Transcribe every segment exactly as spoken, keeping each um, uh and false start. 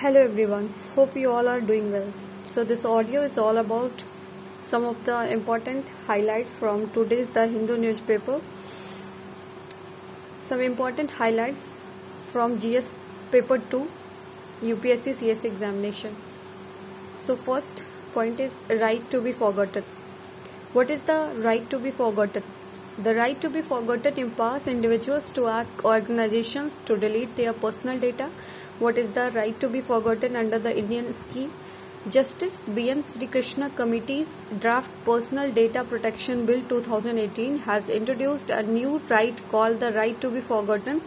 Hello everyone, hope you all are doing well. So this audio is all about some of the important highlights from today's The Hindu newspaper. Some important highlights from G S paper two, U P S C C S examination. So first point is right to be forgotten. What is the right to be forgotten? The right to be forgotten empowers individuals to ask organizations to delete their personal data. What is the right to be forgotten under the Indian scheme? Justice B M Sri Krishna Committee's draft Personal Data Protection Bill twenty eighteen has introduced a new right called the right to be forgotten,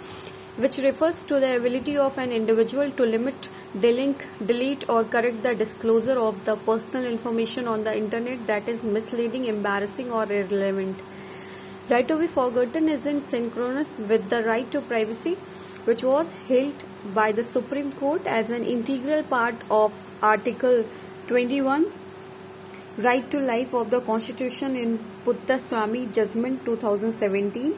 which refers to the ability of an individual to limit, delink, delete or correct the disclosure of the personal information on the internet that is misleading, embarrassing or irrelevant. Right to be forgotten is in synchronous with the right to privacy, which was hailed by the Supreme Court as an integral part of Article twenty-one, Right to Life of the Constitution in Puttaswamy Judgment twenty seventeen.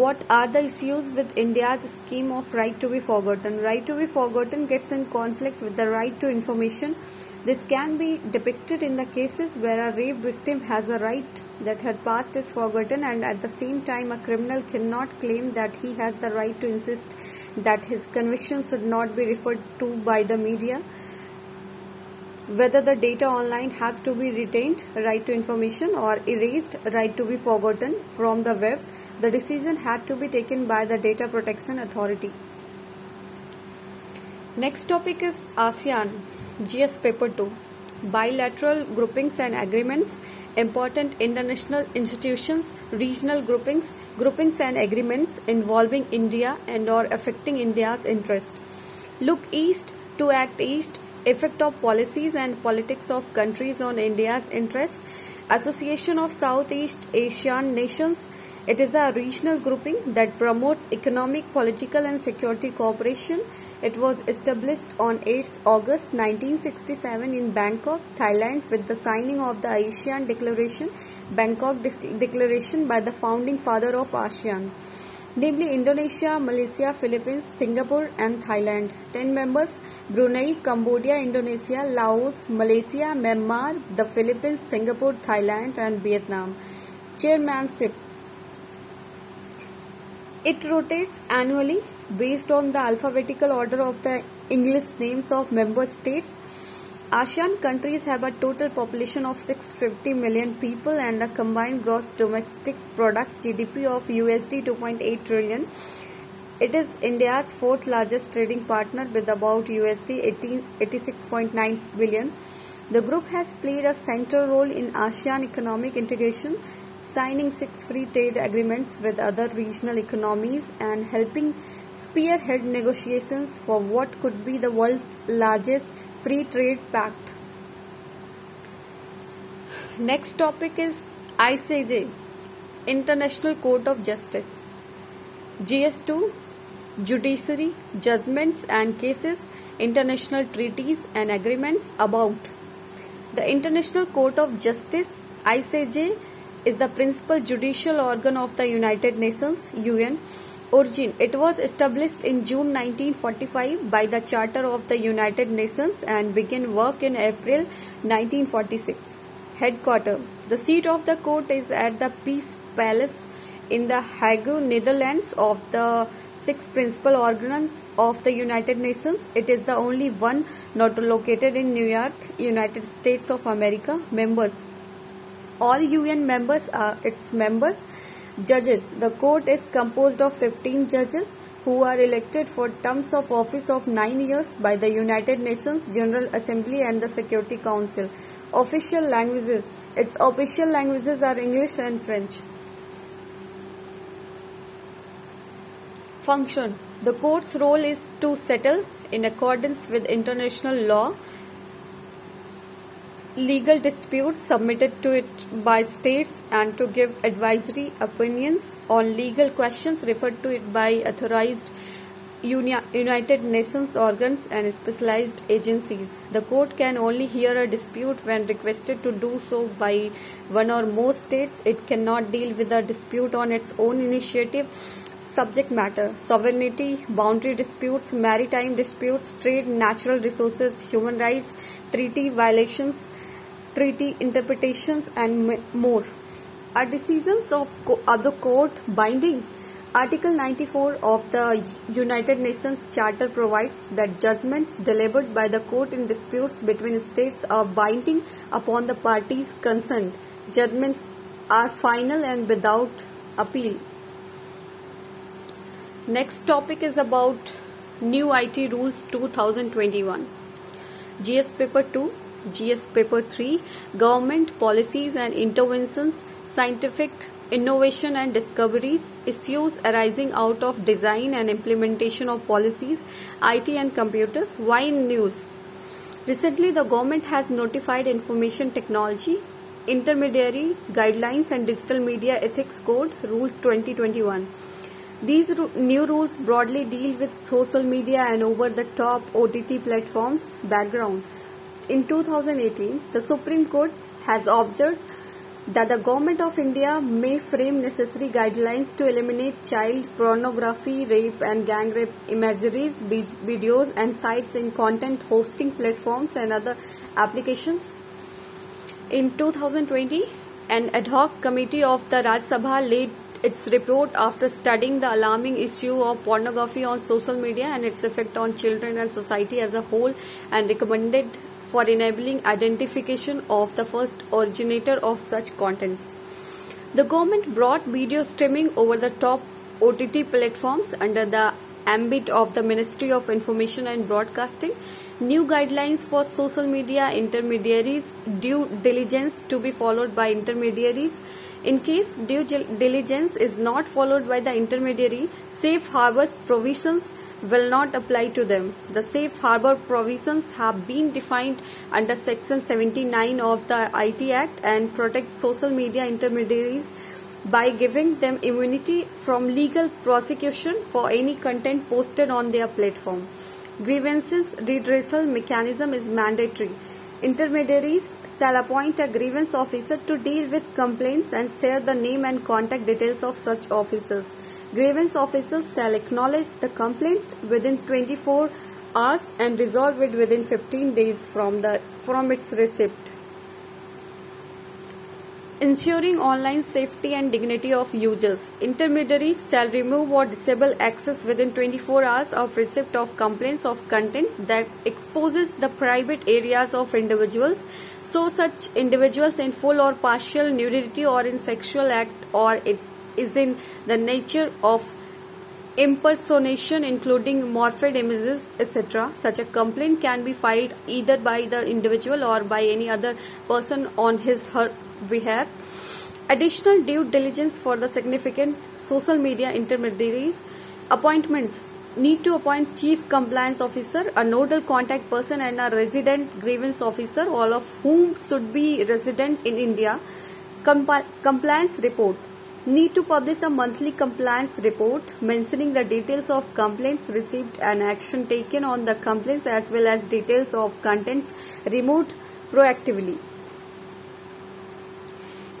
What are the issues with India's scheme of right to be forgotten? Right to be forgotten gets in conflict with the right to information. This can be depicted in the cases where a rape victim has a right that her past is forgotten, and at the same time a criminal cannot claim that he has the right to insist that his conviction should not be referred to by the media. Whether the data online has to be retained, right to information, or erased, right to be forgotten from the web, the decision had to be taken by the Data Protection Authority. Next topic is ASEAN, G S Paper two, Bilateral Groupings and Agreements, Important International Institutions, Regional Groupings, Groupings and Agreements Involving India and or Affecting India's Interest. Look East to Act East, Effect of Policies and Politics of Countries on India's Interest. Association of Southeast Asian Nations. It is a regional grouping that promotes economic, political and security cooperation. It was established on eighth of August nineteen sixty-seven in Bangkok, Thailand, with the signing of the ASEAN Declaration, Bangkok Declaration, by the founding father of ASEAN, namely Indonesia, Malaysia, Philippines, Singapore and Thailand. Ten members: Brunei, Cambodia, Indonesia, Laos, Malaysia, Myanmar, the Philippines, Singapore, Thailand and Vietnam. Chairmanship: it rotates annually based on the alphabetical order of the English names of member states. ASEAN countries have a total population of six hundred fifty million people and a combined gross domestic product G D P of U S D two point eight trillion. It is India's fourth largest trading partner with about U S D eighty-six point nine billion. The group has played a central role in ASEAN economic integration, signing six free trade agreements with other regional economies and helping spearhead negotiations for what could be the world's largest free trade pact. Next topic is I C J, International Court of Justice, G S two, Judiciary, Judgments and Cases, International Treaties and Agreements about. The International Court of Justice, I C J, is the principal judicial organ of the United Nations, U N. Origin: it was established in June nineteen forty-five by the Charter of the United Nations and began work in April nineteen forty-six. Headquarters: the seat of the court is at the Peace Palace in the Hague, Netherlands. Of the six principal organs of the United Nations, it is the only one not located in New York, United States of America. Members: all U N members are its members. Judges: the court is composed of fifteen judges who are elected for terms of office of nine years by the United Nations General Assembly and the Security Council. Official languages: its official languages are English and French. Function: the court's role is to settle, in accordance with international law, legal disputes submitted to it by states and to give advisory opinions on legal questions referred to it by authorized United Nations organs and specialized agencies. The court can only hear a dispute when requested to do so by one or more states. It cannot deal with a dispute on its own initiative. subject matter: sovereignty, boundary disputes, maritime disputes, trade, natural resources, human rights, treaty violations, treaty interpretations, and more. Are decisions of other court binding? Article ninety-four of the United Nations Charter provides that judgments delivered by the court in disputes between states are binding upon the parties concerned. Judgments are final and without appeal. Next topic is about new I T rules twenty twenty-one. G S paper two, G S paper three, government policies and interventions, scientific innovation and discoveries, issues arising out of design and implementation of policies, I T and computers. Why in news? Recently, the government has notified Information Technology, Intermediary Guidelines and Digital Media Ethics Code Rules twenty twenty-one. These new rules broadly deal with social media and over-the-top O T T platforms. Background: in two thousand eighteen, the Supreme Court has observed that the Government of India may frame necessary guidelines to eliminate child pornography, rape and gang rape imageries, videos and sites in content hosting platforms and other applications. In two thousand twenty, an ad hoc committee of the Raj Sabha laid its report after studying the alarming issue of pornography on social media and its effect on children and society as a whole, and recommended for enabling identification of the first originator of such contents. The government brought video streaming over the top O T T platforms under the ambit of the Ministry of Information and Broadcasting. New guidelines for social media intermediaries, due diligence to be followed by intermediaries. In case due diligence is not followed by the intermediary, safe harbor provisions will not apply to them. The safe harbor provisions have been defined under Section seventy-nine of the I T Act and protect social media intermediaries by giving them immunity from legal prosecution for any content posted on their platform. Grievances redressal mechanism is mandatory. Intermediaries shall appoint a grievance officer to deal with complaints and share the name and contact details of such officers. Grievance officers shall acknowledge the complaint within twenty-four hours and resolve it within fifteen days from the from its receipt. Ensuring online safety and dignity of users. Intermediaries shall remove or disable access within twenty-four hours of receipt of complaints of content that exposes the private areas of individuals, so such individuals in full or partial nudity or in sexual act or it is in the nature of impersonation, including morphed images, et cetera. Such a complaint can be filed either by the individual or by any other person on his her behalf. Additional due diligence for the significant social media intermediaries. Appointments: need to appoint chief compliance officer, a nodal contact person and a resident grievance officer, all of whom should be resident in India. Compa- compliance report: need to publish a monthly compliance report mentioning the details of complaints received and action taken on the complaints, as well as details of contents removed proactively.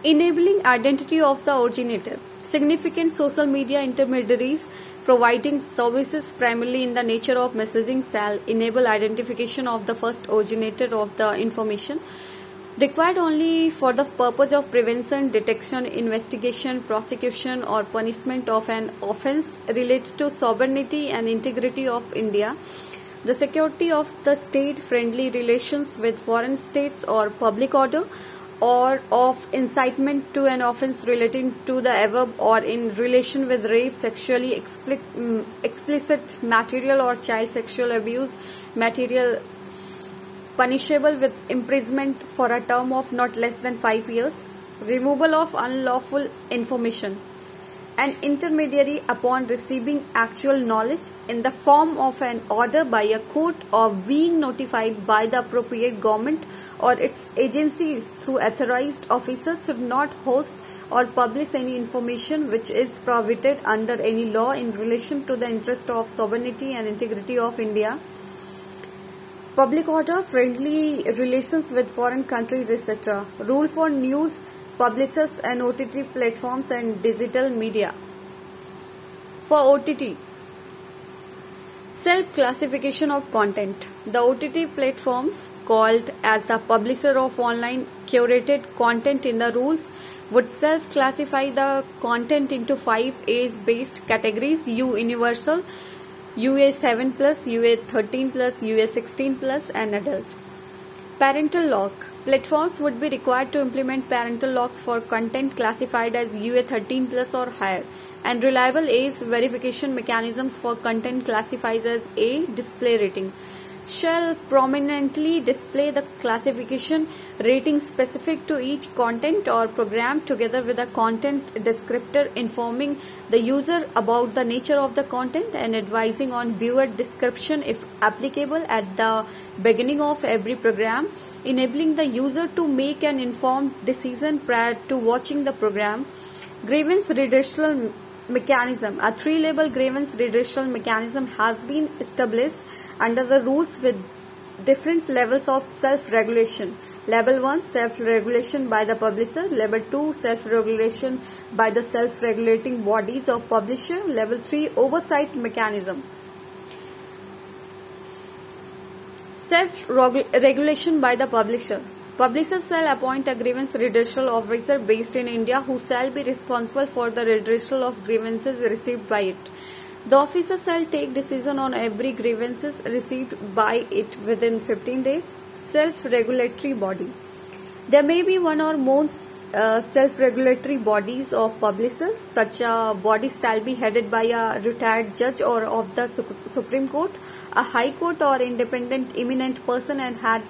Enabling identity of the originator. Significant social media intermediaries providing services primarily in the nature of messaging shall enable identification of the first originator of the information. Required only for the purpose of prevention, detection, investigation, prosecution or punishment of an offence related to sovereignty and integrity of India, the security of the state, friendly relations with foreign states or public order, or of incitement to an offence relating to the above or in relation with rape, sexually explicit material or child sexual abuse material, punishable with imprisonment for a term of not less than five years, removal of unlawful information. An intermediary, upon receiving actual knowledge in the form of an order by a court or being notified by the appropriate government or its agencies through authorized officers, should not host or publish any information which is prohibited under any law in relation to the interest of sovereignty and integrity of India, public order, friendly relations with foreign countries, et cetera. Rule for news, publishers and O T T platforms and digital media. For O T T, self-classification of content. The O T T platforms, called as the publisher of online curated content in the rules, would self-classify the content into five age-based categories: U universal, U A seven plus, U A thirteen plus, U A sixteen plus, and adult. Parental lock. Platforms would be required to implement parental locks for content classified as U A thirteen plus or higher, and reliable age verification mechanisms for content classified as A display rating. Shall prominently display the classification rating specific to each content or program, together with a content descriptor informing the user about the nature of the content and advising on viewer description if applicable at the beginning of every program, enabling the user to make an informed decision prior to watching the program. Grievance redressal mechanism. A three-level grievance redressal mechanism has been established under the rules with different levels of self-regulation. Level one, self-regulation by the publisher. Level two, self-regulation by the self-regulating bodies of publisher. Level three, oversight mechanism. Self-regulation by the publisher. Publishers shall appoint a grievance redressal officer based in India who shall be responsible for the redressal of grievances received by it. The officer shall take decision on every grievances received by it within fifteen days. Self-regulatory body. There may be one or more uh, self-regulatory bodies of publishers. Such a body shall be headed by a retired judge or of the Supreme Court, a High Court, or independent eminent person, and had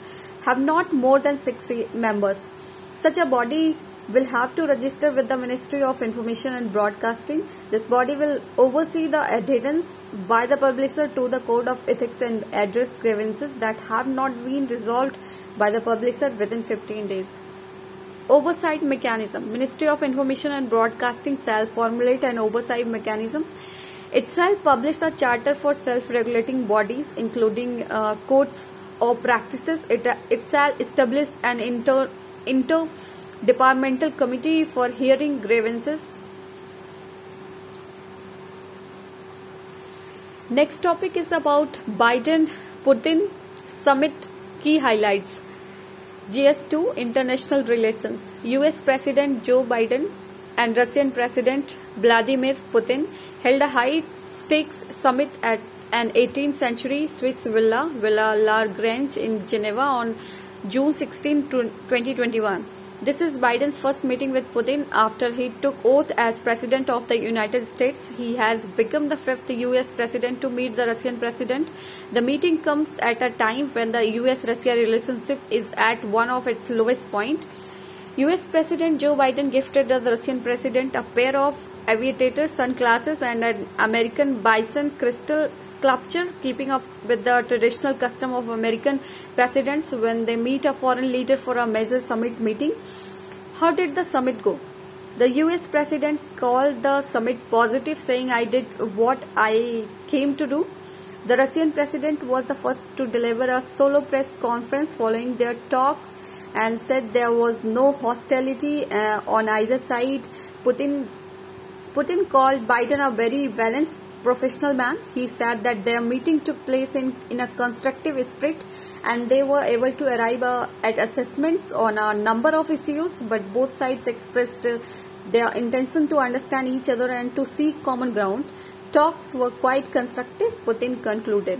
have not more than six members. Such a body will have to register with the Ministry of Information and Broadcasting. This body will oversee the adherence by the publisher to the Code of Ethics and address grievances that have not been resolved by the publisher within fifteen days. Oversight mechanism. Ministry of Information and Broadcasting shall formulate an oversight mechanism. It shall publish a charter for self-regulating bodies, including uh, courts or practices. It, it shall establish an inter inter departmental committee for hearing grievances. Next topic is about Biden Putin summit key highlights. G S two, international relations. U S President Joe Biden and Russian President Vladimir Putin held a high stakes summit at an eighteenth century Swiss villa, Villa La Grange in Geneva on June sixteenth, twenty twenty-one. This is Biden's first meeting with Putin after he took oath as President of the United States. He has become the fifth U S president to meet the Russian president. The meeting comes at a time when the U S Russia relationship is at one of its lowest points. U S President Joe Biden gifted the Russian president a pair of aviator sunglasses and an American bison crystal sculpture, keeping up with the traditional custom of American presidents when they meet a foreign leader for a major summit meeting. How did the summit go? The U S president called the summit positive, saying, "I did what I came to do." The Russian president was the first to deliver a solo press conference following their talks and said there was no hostility uh, on either side. Putin Putin called Biden a very balanced professional man. He said that their meeting took place in, in a constructive spirit and they were able to arrive uh, at assessments on a number of issues, but both sides expressed uh, their intention to understand each other and to seek common ground. Talks were quite constructive, Putin concluded.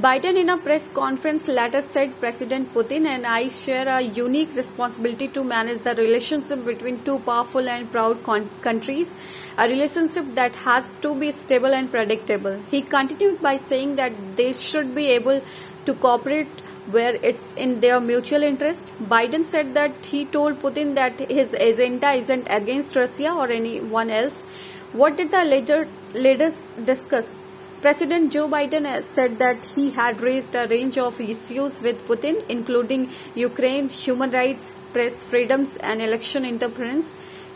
Biden, in a press conference later, said, "President Putin and I share a unique responsibility to manage the relationship between two powerful and proud con- countries, a relationship that has to be stable and predictable." He continued by saying that they should be able to cooperate where it's in their mutual interest. Biden said that he told Putin that his agenda isn't against Russia or anyone else. What did the later leaders discuss? President Joe Biden said that he had raised a range of issues with Putin, including Ukraine, human rights, press freedoms, and election interference.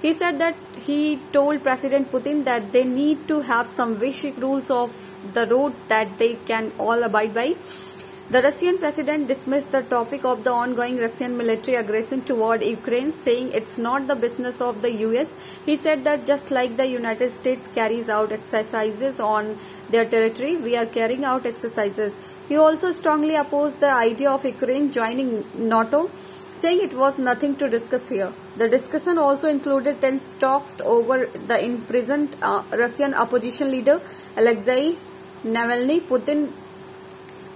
He said that he told President Putin that they need to have some basic rules of the road that they can all abide by. The Russian president dismissed the topic of the ongoing Russian military aggression toward Ukraine, saying it's not the business of the U S. He said that just like the United States carries out exercises on their territory, we are carrying out exercises. He also strongly opposed the idea of Ukraine joining NATO, saying it was nothing to discuss here. The discussion also included tense talks over the imprisoned uh, Russian opposition leader Alexei Navalny. Putin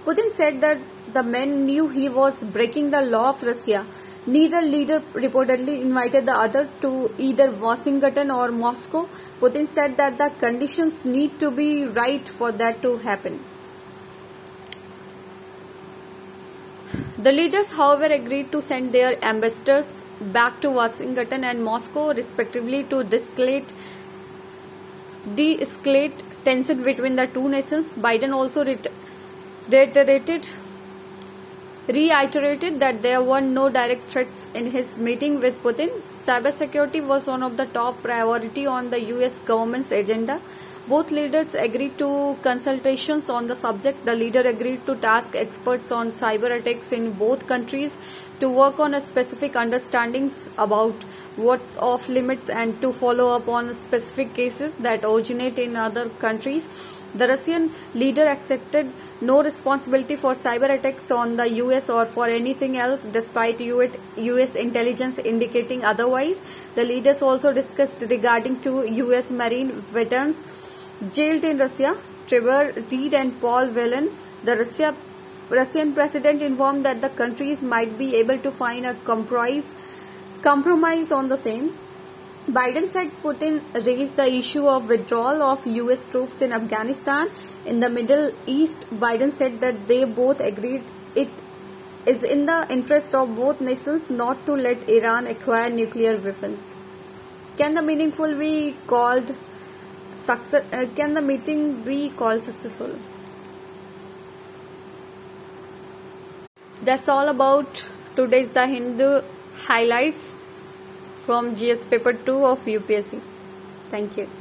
Putin said that the men knew he was breaking the law of Russia. Neither leader reportedly invited the other to either Washington or Moscow. Putin said that the conditions need to be right for that to happen. The leaders, however, agreed to send their ambassadors back to Washington and Moscow, respectively, to de-escalate, de-escalate tension between the two nations. Biden also returned Reiterated, reiterated that there were no direct threats in his meeting with Putin. Cybersecurity was one of the top priority on the U S government's agenda. Both leaders agreed to consultations on the subject. The leader agreed to task experts on cyber attacks in both countries to work on a specific understandings about what's off limits and to follow up on specific cases that originate in other countries. The Russian leader accepted no responsibility for cyber attacks on the U S or for anything else, despite U S intelligence indicating otherwise. The leaders also discussed regarding two U S Marine veterans jailed in Russia, Trevor Reed and Paul Wellen. The Russia, Russian president informed that the countries might be able to find a compromise, compromise on the same. Biden said Putin raised the issue of withdrawal of U S troops in Afghanistan. In the Middle East, Biden said that they both agreed it is in the interest of both nations not to let Iran acquire nuclear weapons. Can the meaningful be called success, uh, can the meeting be called successful? That's all about today's The Hindu highlights from G S paper two of U P S C. Thank you.